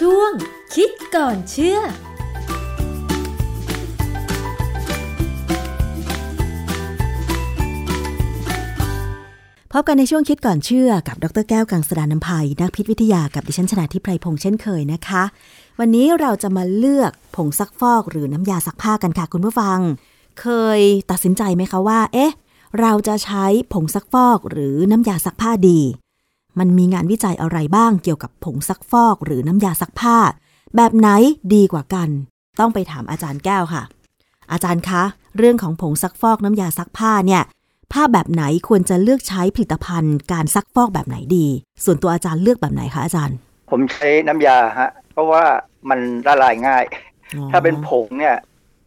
ช่วงคิดก่อนเชื่อพบกันในช่วงคิดก่อนเชื่อกับดร.แก้วกังสดาลอำไพนักพิษวิทยากับดิฉันชนาธิปไพพงษ์เช่นเคยนะคะวันนี้เราจะมาเลือกผงซักฟอกหรือน้ำยาซักผ้ากันค่ะคุณผู้ฟังเคยตัดสินใจไหมคะว่าเราจะใช้ผงซักฟอกหรือน้ำยาซักผ้าดีมันมีงานวิจัยอะไรบ้างเกี่ยวกับผงซักฟอกหรือน้ำยาซักผ้าแบบไหนดีกว่ากันต้องไปถามอาจารย์แก้วค่ะอาจารย์คะเรื่องของผงซักฟอกน้ำยาซักผ้าเนี่ยผ้าแบบไหนควรจะเลือกใช้ผลิตภัณฑ์การซักฟอกแบบไหนดีส่วนตัวอาจารย์เลือกแบบไหนคะอาจารย์ผมใช้น้ำยาฮะเพราะว่ามันละลายง่ายถ้าเป็นผงเนี่ย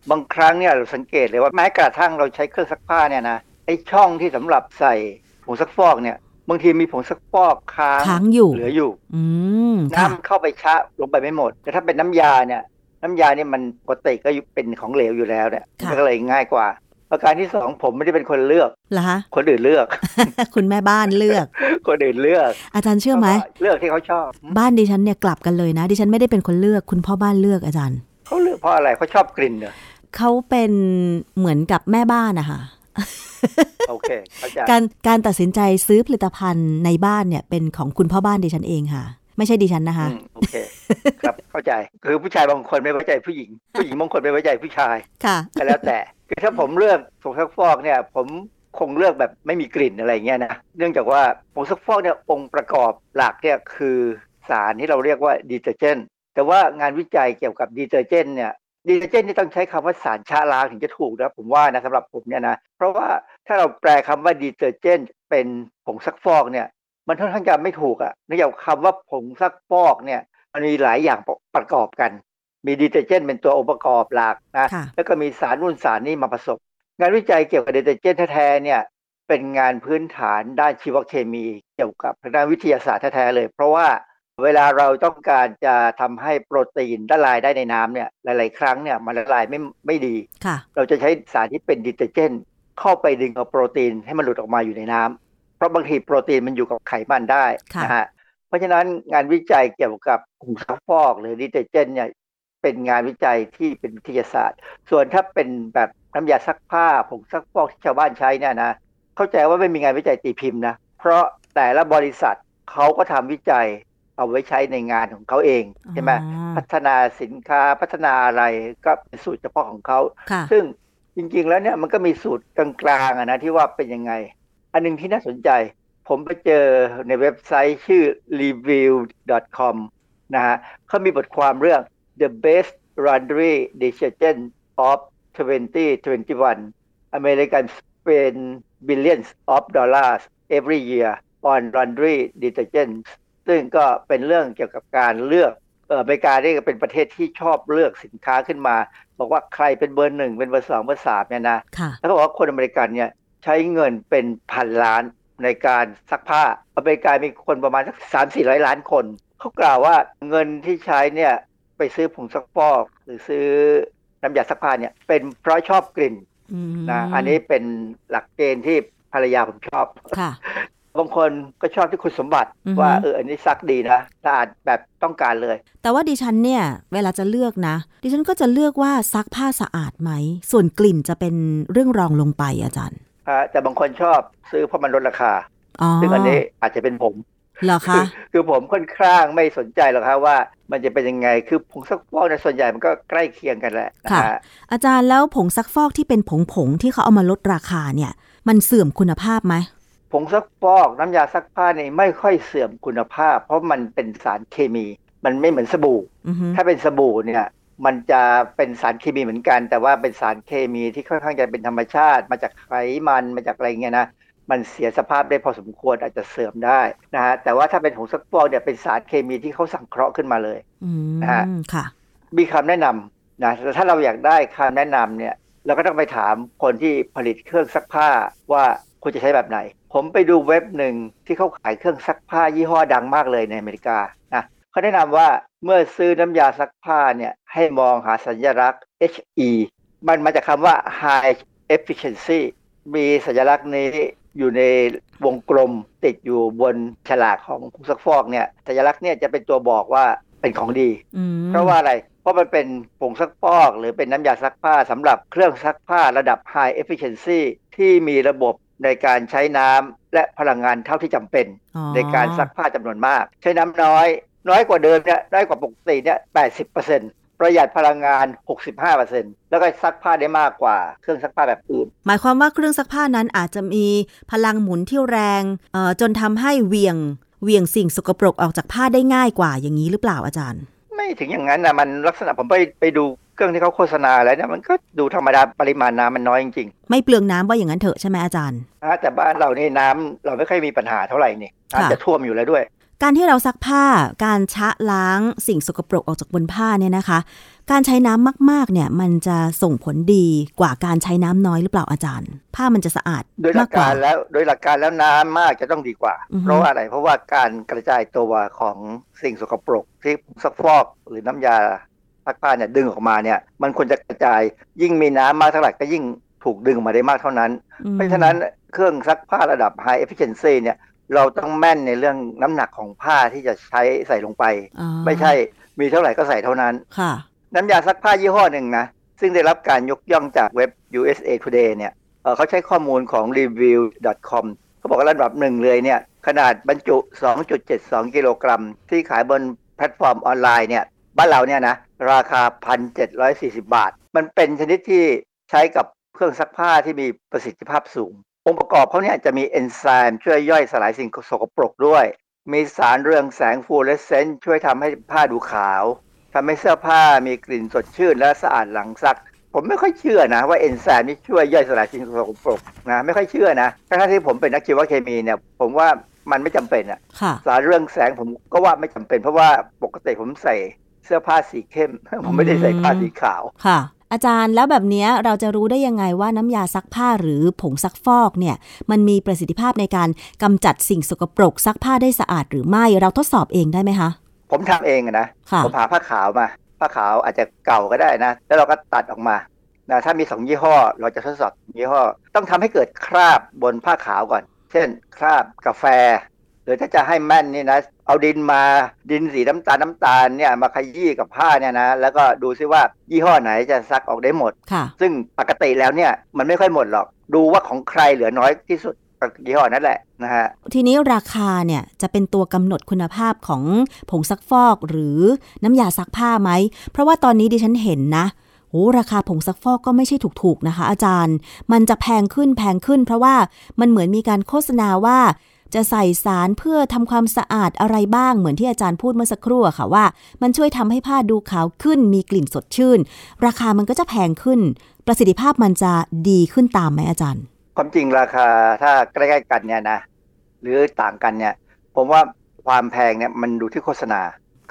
บางครั้งเนี่ยเราสังเกตเลยว่าแม้กระทั่งเราใช้เครื่องซักผ้าเนี่ยนะไอ้ช่องที่สำหรับใส่ผงซักฟอกเนี่ยบางทีมีผงซักฟอกค้างอยู่เหลืออยู่น้ำเข้าไปชะลงไปไม่หมดแต่ถ้าเป็นน้ำยาเนี่ยมันปกติก็เป็นของเหลวอยู่แล้วเนี่ยก็เลยง่ายกว่าประการที่สองผมไม่ได้เป็นคนเลือกเหรอคะคนอื่นเลือก คุณแม่บ้านเลือก คนอื่นเลือกอาจารย์เชื่อไหมเลือกที่เขาชอบบ้านดิฉันเนี่ยกลับกันเลยนะดิฉันไม่ได้เป็นคนเลือกคุณพ่อบ้านเลือกอาจารย์เขาเลือกเพราะอะไรเขาชอบกลิ่นเหรอเขาเป็นเหมือนกับแม่บ้านนะคะโอเคการตัดสินใจซื้อผลิตภัณฑ์ในบ้านเนี่ยเป็นของคุณพ่อบ้านดิฉันเองค่ะไม่ใช่ดิฉันนะคะโอเคครับเข้าใจคือผู้ชายบางคนไม่ไว้ใจผู้หญิงผู้หญิงบางคนไม่ไว้ใจผู้ชายค่ะก็แล้วแต่คือถ้าผมเลือกผงซักฟอกเนี่ยผมคงเลือกแบบไม่มีกลิ่นอะไรเงี้ยนะเนื่องจากว่าผงซักฟอกเนี่ยองค์ประกอบหลักเนี่ยคือสารที่เราเรียกว่า detergent แต่ว่างานวิจัยเกี่ยวกับ detergent เนี่ยนี่ต้องใช้คำว่าสารชะล้างถึงจะถูกนะผมว่านะสำหรับผมเนี่ยนะเพราะว่าถ้าเราแปลคำว่า detergent เป็นผงซักฟอกเนี่ยมันค่อนข้างจะไม่ถูกอ่ะเนื่องจากคำว่าผงซักฟอกเนี่ยมันมีหลายอย่างประกอบกันมี detergent เป็นตัวองค์ประกอบหลักนะแล้วก็มีสารนู่นสารนี่มาผสมงานวิจัยเกี่ยวกับ detergent แท้ๆเนี่ยเป็นงานพื้นฐานด้านชีวเคมีเกี่ยวกับทางด้านวิทยาศาสตร์แท้ๆเลยเพราะว่าเวลาเราต้องการจะทำให้โปรตีนละลายได้ในน้ำเนี่ยหลายๆครั้งเนี่ยมันละลายไม่ดีเราจะใช้สารที่เป็นดีเตอร์เจนต์เข้าไปดึงเอาโปรตีนให้มันหลุดออกมาอยู่ในน้ำเพราะบางทีโปรตีนมันอยู่กับไขมันได้นะฮะเพราะฉะนั้นงานวิจัยเกี่ยวกับผงซักฟอกหรือดีเตอร์เจนต์เนี่ยเป็นงานวิจัยที่เป็นวิทยาศาสตร์ส่วนถ้าเป็นแบบน้ำยาซักผ้าผงซักฟอกที่ชาวบ้านใช้เนี่ยนะเข้าใจว่าไม่มีงานวิจัยตีพิมพ์นะเพราะแต่ละบริษัทเขาก็ทำวิจัยเอาไว้ใช้ในงานของเขาเองใช่ไหมพัฒนาสินค้าพัฒนาอะไรก็เป็นสูตรเฉพาะของเขาซึ่งจริงๆแล้วเนี่ยมันก็มีสูตรกลางๆนะที่ว่าเป็นยังไงอันนึงที่น่าสนใจผมไปเจอในเว็บไซต์ชื่อ review.com นะฮะเขามีบทความเรื่อง The Best Laundry Detergents of 2021 Americans spend billions of dollars every year on laundry detergentsซึ่งก็เป็นเรื่องเกี่ยวกับการเลือกอเมริกานี่ก็เป็นประเทศที่ชอบเลือกสินค้าขึ้นมาบอกว่าใครเป็นเบอร์1เป็นเบอร์2เบอร์3เนี่ยนะแล้วก็บอกว่าคนอเมริกันเนี่ยใช้เงินเป็นพันล้านในการซักผ้าอเมริกามีคนประมาณสัก 3-400 ล้านคนเขากล่าวว่าเงินที่ใช้เนี่ยไปซื้อผงซักฟอกหรือซื้อน้ำยาซักผ้าเนี่ยเป็นเพราะชอบกลิ่นนะอันนี้เป็นหลักเกณฑ์ที่ภรรยาผมชอบบางคนก็ชอบที่คุณสมบัติว่าอันนี้ซักดีนะสะอาดแบบต้องการเลยแต่ว่าดิฉันเนี่ยเวลาจะเลือกนะดิฉันก็จะเลือกว่าซักผ้าสะอาดไหมส่วนกลิ่นจะเป็นเรื่องรองลงไปอาจารย์แต่บางคนชอบซื้อเพราะมันลดราคาซึ่งอันนี้อาจจะเป็นผมเหรอคะคือผมค่อนข้างไม่สนใจหรอกค่ะว่ามันจะเป็นยังไงคือผงซักฟอกในส่วนใหญ่มันก็ใกล้เคียงกันแหละค่ะอาจารย์แล้วผงซักฟอกที่เป็นผงที่เขาเอามาลดราคาเนี่ยมันเสื่อมคุณภาพไหมผงซักฟอกน้ำยาซักผ้าเนี่ยไม่ค่อยเสื่อมคุณภาพเพราะมันเป็นสารเคมีมันไม่เหมือนสบู่ ถ้าเป็นสบู่เนี่ยมันจะเป็นสารเคมีเหมือนกันแต่ว่าเป็นสารเคมีที่ค่อนข้างจะเป็นธรรมชาติมาจากไขมันมาจากอะไรเงี้ยนะมันเสียสภาพได้พอสมควรอาจจะเสื่อมได้นะฮะแต่ว่าถ้าเป็นผงซักฟอกเนี่ยเป็นสารเคมีที่เขาสังเคราะห์ขึ้นมาเลยนะฮะมีคำแนะนำนะถ้าเราอยากได้คำแนะนำเนี่ยเราก็ต้องไปถามคนที่ผลิตเครื่องซักผ้าว่าคุณจะใช้แบบไหนผมไปดูเว็บหนึ่งที่เขาขายเครื่องซักผ้ายี่ห้อดังมากเลยในอเมริกานะเขาแนะนำว่าเมื่อซื้อน้ำยาซักผ้าเนี่ยให้มองหาสัญลักษณ์ HE มันมาจากคำว่า high efficiency มีสัญลักษณ์นี้อยู่ในวงกลมติดอยู่บนฉลากของผงซักฟอกเนี่ยสัญลักษณ์เนี่ยจะเป็นตัวบอกว่า เป็นของดีเพราะว่าอะไรเพราะมันเป็นผงซักฟอกหรือเป็นน้ำยาซักผ้าสำหรับเครื่องซักผ้าระดับ high efficiency ที่มีระบบในการใช้น้ำและพลังงานเท่าที่จำเป็นในการซักผ้าจำนวนมากใช้น้ำน้อยกว่าเดิมเนี่ยน้อยกว่าปกติเนี่ย 80%ประหยัดพลังงาน 65% แล้วก็ซักผ้าได้มากกว่าเครื่องซักผ้าแบบอื่นหมายความว่าเครื่องซักผ้านั้นอาจจะมีพลังหมุนที่แรงจนทำให้เหวี่ยงสิ่งสกปรกออกจากผ้าได้ง่ายกว่าอย่างนี้หรือเปล่าอาจารย์ไม่ถึงอย่างนั้นนะมันลักษณะผมไปดูเครื่องที่เขาโฆษณาแล้วเนี่ยมันก็ดูธรรมดาปริมาณน้ำมันน้อยจริงๆไม่เปลืองน้ำว่าอย่างนั้นเถอะใช่ไหมอาจารย์แต่บ้านเรานี่น้ำเราไม่ค่อยมีปัญหาเท่าไหร่นี่น้ำจะท่วมอยู่แล้วด้วยการที่เราซักผ้าการชะล้างสิ่งสกปรกออกจากบนผ้าเนี่ยนะคะการใช้น้ำมากๆเนี่ยมันจะส่งผลดีกว่าการใช้น้ำน้อยหรือเปล่าอาจารย์ผ้ามันจะสะอาดมากกว่าโดยหลักการแล้วน้ำมากจะต้องดีกว่าเพราะว่าอะไรเพราะว่าการกระจายตัวของสิ่งสกปรกที่ซักฟอกหรือน้ำยาซักผ้าเนี่ยดึงออกมาเนี่ยมันควรจะกระจายยิ่งมีน้ำมากเท่าไหร่ก็ยิ่งถูกดึงมาได้มากเท่านั้นเพราะฉะนั้นเครื่องซักผ้าระดับ high efficiency เนี่ยเราต้องแม่นในเรื่องน้ำหนักของผ้าที่จะใช้ใส่ลงไปไม่ใช่มีเท่าไหร่ก็ใส่เท่านั้นน้ำยาซักผ้ายี่ห้อหนึ่งนะซึ่งได้รับการยกย่องจากเว็บ USA Today เนี่ยเขาใช้ข้อมูลของ review.com เขาบอกว่าระดับหนึ่งเลยเนี่ยขนาดบรรจุ 2.72 กิโลกรัมที่ขายบนแพลตฟอร์มออนไลน์เนี่ยบ้านเราเนี่ยนะราคา 1,740 บาทมันเป็นชนิดที่ใช้กับเครื่องซักผ้าที่มีประสิทธิภาพสูงองค์ประกอบเขาเนี่ยจะมีเอนไซม์ช่วยย่อยสลายสิ่งสกปรกด้วยมีสารเรืองแสงฟลูออเรสเซนต์ช่วยทำให้ผ้าดูขาวทำให้เสื้อผ้ามีกลิ่นสดชื่นและสะอาดหลังซักผมไม่ค่อยเชื่อนะว่าเอนไซม์นี่ช่วยย่อยสลายสิ่งสกปรกนะไม่ค่อยเชื่อนะทั้งที่ผมเป็นนักชีวเคมีเนี่ยผมว่ามันไม่จำเป็นอะสารเรืองแสงผมก็ว่าไม่จำเป็นเพราะว่าปกติผมใส่เสื้อผ้าสีเข้มผมไม่ได้ใส่ผ้าสีขาวอาจารย์แล้วแบบนี้เราจะรู้ได้ยังไงว่าน้ำยาซักผ้าหรือผงซักฟอกเนี่ยมันมีประสิทธิภาพในการกำจัดสิ่งสกปรกซักผ้าได้สะอาดหรือไม่เราทดสอบเองได้ไหมคะผมทำเองนะผมหาผ้าขาวมาผ้าขาวอาจจะเก่าก็ได้นะแล้วเราก็ตัดออกมานะถ้ามี2ยี่ห้อเราจะทดสอบยี่ห้อต้องทำให้เกิดคราบบนผ้าขาวก่อนเช่นคราบกาแฟหรือถ้าจะให้แม่นนี่นะเอาดินมาดินสีน้ำตาลเนี่ยมาขยี้กับผ้าเนี่ยนะแล้วก็ดูซิว่ายี่ห้อไหนจะซักออกได้หมดซึ่งปกติแล้วเนี่ยมันไม่ค่อยหมดหรอกดูว่าของใครเหลือน้อยที่สุดยี่ห้อนั่นแหละนะฮะทีนี้ราคาเนี่ยจะเป็นตัวกำหนดคุณภาพของผงซักฟอกหรือน้ำยาซักผ้าไหมเพราะว่าตอนนี้ดิฉันเห็นนะโอ้ราคาผงซักฟอกก็ไม่ใช่ถูกๆนะคะอาจารย์มันจะแพงขึ้นเพราะว่ามันเหมือนมีการโฆษณาว่าจะใส่สารเพื่อทำความสะอาดอะไรบ้างเหมือนที่อาจารย์พูดเมื่อสักครู่ค่ะว่ามันช่วยทำให้ผ้าดูขาวขึ้นมีกลิ่นสดชื่นราคามันก็จะแพงขึ้นประสิทธิภาพมันจะดีขึ้นตามไหมอาจารย์ความจริงราคาถ้าใกล้ๆกันเนี่ยนะหรือต่างกันเนี่ยผมว่าความแพงเนี่ยมันดูที่โฆษณา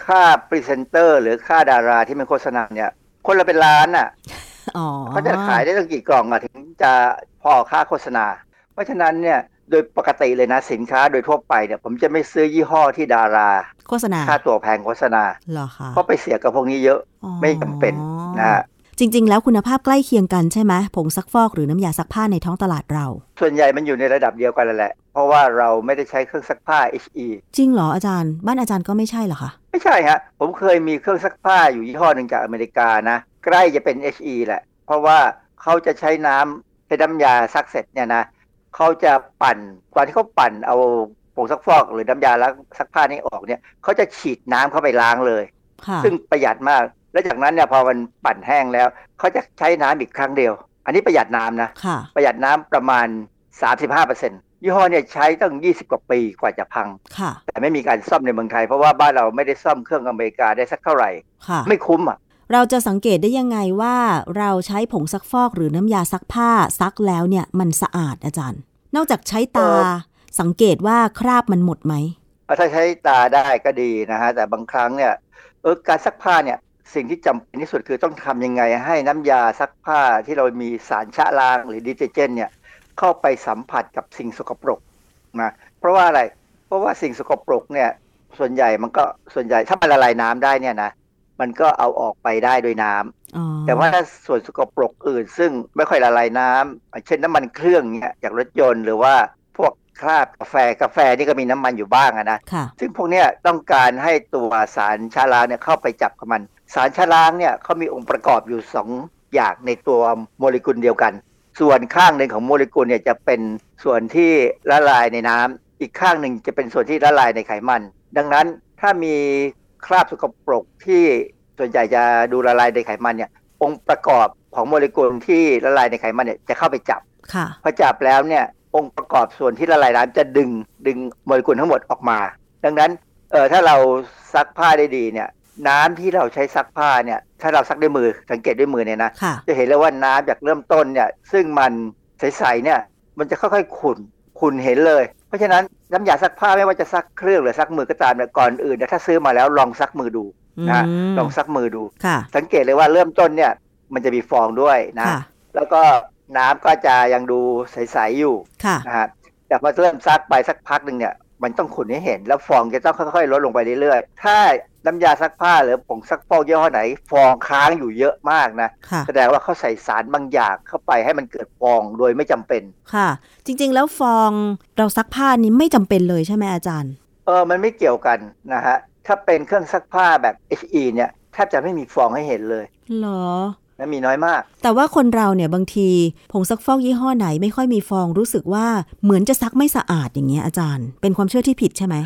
ค่าพรีเซนเตอร์หรือค่าดาราที่มันโฆษณาเนี่ยคนละเป็นล้านอ่ะเขาจะขายได้ตั้งกี่กล่องอ่ะถึงจะพอค่าโฆษณาเพราะฉะนั้นเนี่ยโดยปกติเลยนะสินค้าโดยทั่วไปเนี่ยผมจะไม่ซื้อยี่ห้อที่ดาราโฆษณาค่าตัวแพงโฆษณาเพราะไปเสียกับพวกนี้เยอะไม่จำเป็นนะจริงๆแล้วคุณภาพใกล้เคียงกันใช่ไหมผงซักฟอกหรือน้ำยาซักผ้าในท้องตลาดเราส่วนใหญ่มันอยู่ในระดับเดียวกันแหละเพราะว่าเราไม่ได้ใช้เครื่องซักผ้า HE จริงเหรออาจารย์บ้านอาจารย์ก็ไม่ใช่เหรอคะไม่ใช่ฮะผมเคยมีเครื่องซักผ้าอยู่ยี่ห้อหนึ่งจากอเมริกานะใกล้จะเป็น HE แหละเพราะว่าเขาจะใช้น้ำยาซักเสร็จเนี่ยนะเขาจะปั่นตอนที่เขาปั่นเอาผงซักฟอกหรือน้ำยาล้างซักผ้านี้ออกเนี่ยเขาจะฉีดน้ำเข้าไปล้างเลยซึ่งประหยัดมากแล้วจากนั้นเนี่ยพอมันปั่นแห้งแล้วเขาจะใช้น้ำอีกครั้งเดียวอันนี้ประหยัดน้ำนะประหยัดน้ำประมาณ 35% ยี่ห้อเนี่ยใช้ตั้ง20กว่าปีกว่าจะพังแต่ไม่มีการซ่อมในเมืองไทยเพราะว่าบ้านเราไม่ได้ซ่อมเครื่องอเมริกาได้สักเท่าไหร่ไม่คุ้มอ่ะเราจะสังเกตได้ยังไงว่าเราใช้ผงซักฟอกหรือน้ำยาซักผ้าซักแล้วเนี่ยมันสะอาดอาจารย์นอกจากใช้ตาสังเกตว่าคราบมันหมดไหมถ้าใช้ตาได้ก็ดีนะฮะแต่บางครั้งเนี่ยการซักผ้าเนี่ยสิ่งที่จำเป็นที่สุดคือต้องทำยังไงให้น้ำยาซักผ้าที่เรามีสารชะล้างหรือdetergentเนี่ยเข้าไปสัมผัสกับสิ่งสกปรกนะเพราะว่าอะไรเพราะว่าสิ่งสกปรกเนี่ยส่วนใหญ่ถ้ามันละลายน้ำได้เนี่ยนะมันก็เอาออกไปได้ด้วยน้ำแต่ว่าถ้าส่วนสกปรกอื่นซึ่งไม่ค่อยละลายน้ำเช่นน้ำมันเครื่องเนี่ยจากรถยนต์หรือว่าพวก คราบกาแฟนี่ก็มีน้ำมันอยู่บ้างนะซึ่งพวกนี้ต้องการให้ตัวสารชะล้างเนี่ยเข้าไปจับกับมันสารชะล้างเนี่ยเขามีองค์ประกอบอยู่2อย่างในตัวโมเลกุลเดียวกันส่วนข้างหนึ่งของโมเลกุลเนี่ยจะเป็นส่วนที่ละลายในน้ำอีกข้างหนึ่งจะเป็นส่วนที่ละลายในไขมันดังนั้นถ้ามีคราบสกปรกที่ส่วนใหญ่จะดูละลายในไขมันเนี่ยองค์ประกอบของโมเลกุลที่ละลายในไขมันเนี่ยจะเข้าไปจับพอจับแล้วเนี่ยองค์ประกอบส่วนที่ละลายน้ำจะดึงโมเลกุลทั้งหมดออกมาดังนั้นถ้าเราซักผ้าได้ดีเนี่ยน้ำที่เราใช้ซักผ้าเนี่ยถ้าเราซักด้วยมือสังเกตด้วยมือเนี่ยนะจะเห็นเลยว่าน้ำจากเริ่มต้นเนี่ยซึ่งมันใสๆเนี่ยมันจะค่อยๆขุ่นเห็นเลยเพราะฉะนั้นน้ำยาซักผ้าไม่ว่าจะซักเครื่องหรือซักมือก็ตามก่อนอื่นถ้าซื้อมาแล้วลองซักมือดูนะลองซักมือดูสังเกตเลยว่าเริ่มต้นเนี่ยมันจะมีฟองด้วยนะแล้วก็น้ำก็จะยังดูใสๆอยู่นะฮะแต่พอเริ่มซักไปสักพักนึงเนี่ยมันต้องขุ่นให้เห็นแล้วฟองจะต้องค่อยๆลดลงไปเรื่อยๆถ้าน้ำยาซักผ้าหรือผงซักฟอกยี่ห้อไหนฟองค้างอยู่เยอะมากนะแสดงว่าเขาใส่สารบางอย่างเข้าไปให้มันเกิดฟองโดยไม่จำเป็นค่ะจริงๆแล้วฟองเราซักผ้านี้ไม่จำเป็นเลยใช่ไหมอาจารย์มันไม่เกี่ยวกันนะฮะถ้าเป็นเครื่องซักผ้าแบบ HE เนี่ยแทบจะไม่มีฟองให้เห็นเลยเหรอมีน้อยมากแต่ว่าคนเราเนี่ยบางทีผงซักฟอกยี่ห้อไหนไม่ค่อยมีฟองรู้สึกว่าเหมือนจะซักไม่สะอาดอย่างเงี้ยอาจารย์เป็นความเชื่อที่ผิดใช่ไหม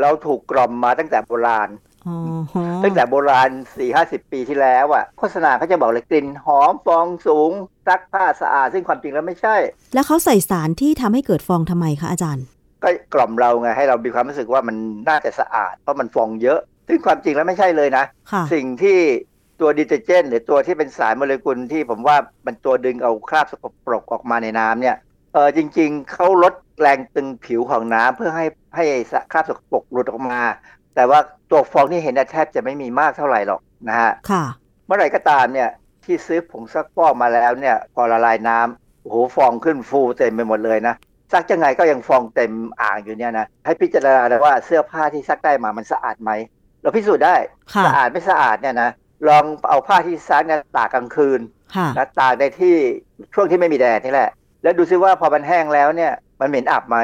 เราถูกกล่อมมาตั้งแต่โบราณ4-50 ปีที่แล้วอ่ะโฆษณาเขาจะบอกเลยกลิ่นหอมฟองสูงซักผ้าสะอาดซึ่งความจริงแล้วไม่ใช่แล้วเขาใส่สารที่ทำให้เกิดฟองทำไมคะอาจารย์ก็กล่อมเราไงให้เรามีความรู้สึกว่ามันน่าจะสะอาดเพราะมันฟองเยอะซึ่งความจริงแล้วไม่ใช่เลยนะสิ่งที่ตัว detergent หรือตัวที่เป็นสารโมเลกุลที่ผมว่ามันตัวดึงเอาคราบสกปรกออกมาในน้ำเนี่ยจริงๆเขาลดแรงตึงผิวของน้ำเพื่อให้คราบสกปรกหลุดออกมาแต่ว่าตัวฟองที่เห็นแทบจะไม่มีมากเท่าไหร่หรอกนะฮะเมื่อไหร่ก็ตามเนี่ยที่ซื้อผงซักฟอกมาแล้วเนี่ยพอละลายน้ำโอ้โหฟองขึ้นฟูเต็มไปหมดเลยนะซักยังไงก็ยังฟองเต็มอ่างอยู่เนี่ยนะให้พิจารณาว่าเสื้อผ้าที่ซักได้มามันสะอาดไหมเราพิสูจน์ได้สะอาดไม่สะอาดเนี่ยนะลองเอาผ้าที่ซักเนี่ยตากกลางคืนนะตากในที่ช่วงที่ไม่มีแดดนี่แหละแล้วดูซิว่าพอมันแห้งแล้วเนี่ยมันเหม็นอับไหม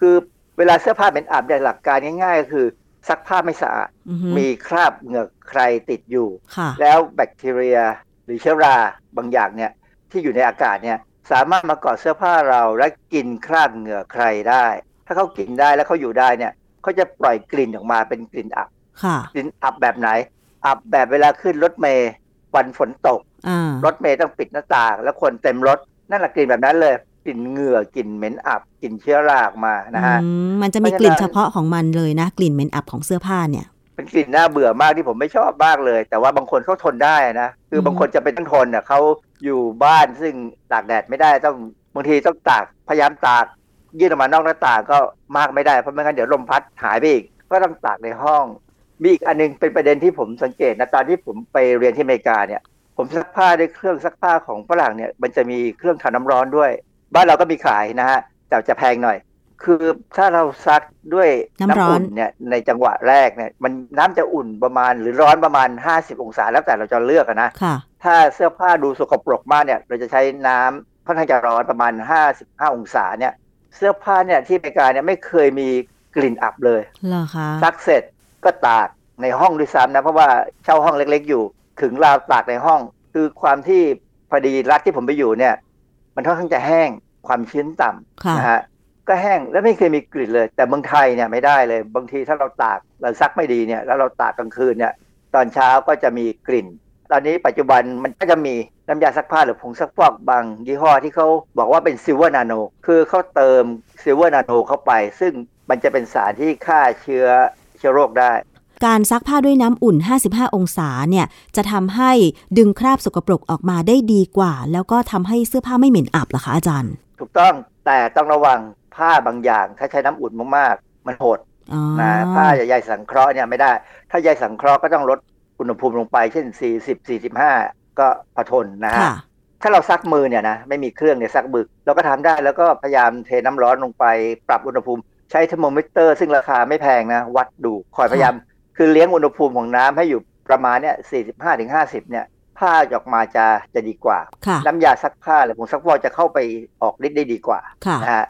คือเวลาเสื้อผ้าเหม็นอับเนี่ยหลักการง่ายๆก็คือซักผ้าไม่สะอาดมีคราบเหงือกใครติดอยู่แล้วแบคทีเรียหรือเชื้อราบางอย่างเนี่ยที่อยู่ในอากาศเนี่ยสามารถมาเกาะเสื้อผ้าเราและกินคราบเหงือกใครได้ถ้าเขากินได้แล้วเขาอยู่ได้เนี่ยเขาจะปล่อยกลิ่นออกมาเป็นกลิ่นอับกลิ่นอับแบบไหนอับแบบเวลาขึ้นรถเมล์วันฝนตกรถเมล์ต้องปิดหน้าต่างแล้วคนเต็มรถนั่นแหละกลิ่นแบบนั้นเลยกลิ่นเหงื่อกลิ่นเหม็นอับกลิ่นเชื้อราออกมานะฮะมันจะมีกลิ่นเฉพาะของมันเลยนะกลิ่นเหม็นอับของเสื้อผ้าเนี่ยเป็นกลิ่นน่าเบื่อมากที่ผมไม่ชอบมากเลยแต่ว่าบางคนเขาทนได้นะคือบางคนจะเป็นต้องทนอ่ะเขาอยู่บ้านซึ่งตากแดดไม่ได้ต้องบางทีต้องตากพยายามตากยื่นออกมานอกหน้าต่างก็มากไม่ได้เพราะไม่งั้นเดี๋ยวลมพัดหายไปอีกก็ต้องตากในห้องมีอีกอันนึงเป็นประเด็นที่ผมสังเกตนะตอนที่ผมไปเรียนที่อเมริกาเนี่ยผมซักผ้าด้วยเครื่องซักผ้าของฝรั่งเนี่ยมันจะมีเครื่องทำน้ำร้อนด้วยบ้านเราก็มีขายนะฮะแต่จะแพงหน่อยคือถ้าเราซักด้วยน้ำอุ่นเนี่ยในจังหวะแรกเนี่ยมันน้ำจะอุ่นประมาณหรือร้อนประมาณ50 องศาแล้วแต่เราจะเลือกนะถ้าเสื้อผ้าดูสกปรกมากเนี่ยเราจะใช้น้ำค่อนข้างจะร้อนประมาณ55 องศาเนี่ยเสื้อผ้าเนี่ยที่อเมริกาเนี่ยไม่เคยมีกลิ่นอับเลยเหรอคะซักเสร็จก็ตากในห้องด้วยซ้ำนะเพราะว่าเช่าห้องเล็กๆอยู่ถึงราวตากในห้องคือความที่พอดีรัฐที่ผมไปอยู่เนี่ยมันค่อนข้างจะแห้งความชื้นต่ำนะฮะก็แห้งแล้วไม่เคยมีกลิ่นเลยแต่เมืองไทยเนี่ยไม่ได้เลยบางทีถ้าเราตากเราซักไม่ดีเนี่ยแล้วเราตากกลางคืนเนี่ยตอนเช้าก็จะมีกลิ่นตอนนี้ปัจจุบันมันก็จะมีน้ำยาซักผ้าหรือผงซักฟอกบางยี่ห้อที่เขาบอกว่าเป็นซิลเวอร์นาโนคือเขาเติมซิลเวอร์นาโนเข้าไปซึ่งมันจะเป็นสารที่ฆ่าเชื้อโรคได้การซักผ้าด้วยน้ำอุ่น55องศาเนี่ยจะทำให้ดึงคราบสกปรกออกมาได้ดีกว่าแล้วก็ทำให้เสื้อผ้าไม่เหม็นอับเหรอคะอาจารย์ถูกต้องแต่ต้องระวังผ้าบางอย่างถ้าใช้น้ำอุ่นมากๆมันหดนะผ้าใยสังเคราะห์เนี่ยไม่ได้ถ้าใยสังเคราะห์ก็ต้องลดอุณหภูมิลงไปเช่น40-45ก็พอทนนะฮะถ้าเราซักมือเนี่ยนะไม่มีเครื่องเนี่ยซักมือเราก็ทำได้แล้วก็พยายามเทน้ำร้อนลงไปปรับอุณหภูมิใช้เทอร์โมมิเตอร์ซึ่งราคาไม่แพงนะวัดดูคอยพยายามคือเลี้ยงอุณหภูมิของน้ำให้อยู่ประมาณเนี่ย 45-50 เนี่ยผ้าออกมาจะดีกว่าน้ำยาซักผ้าหรือผงซักฟอกจะเข้าไปออกฤทธิ์ได้ดีกว่านะฮะ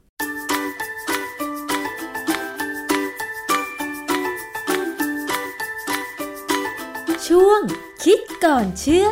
ช่วงคิดก่อนเชื่อ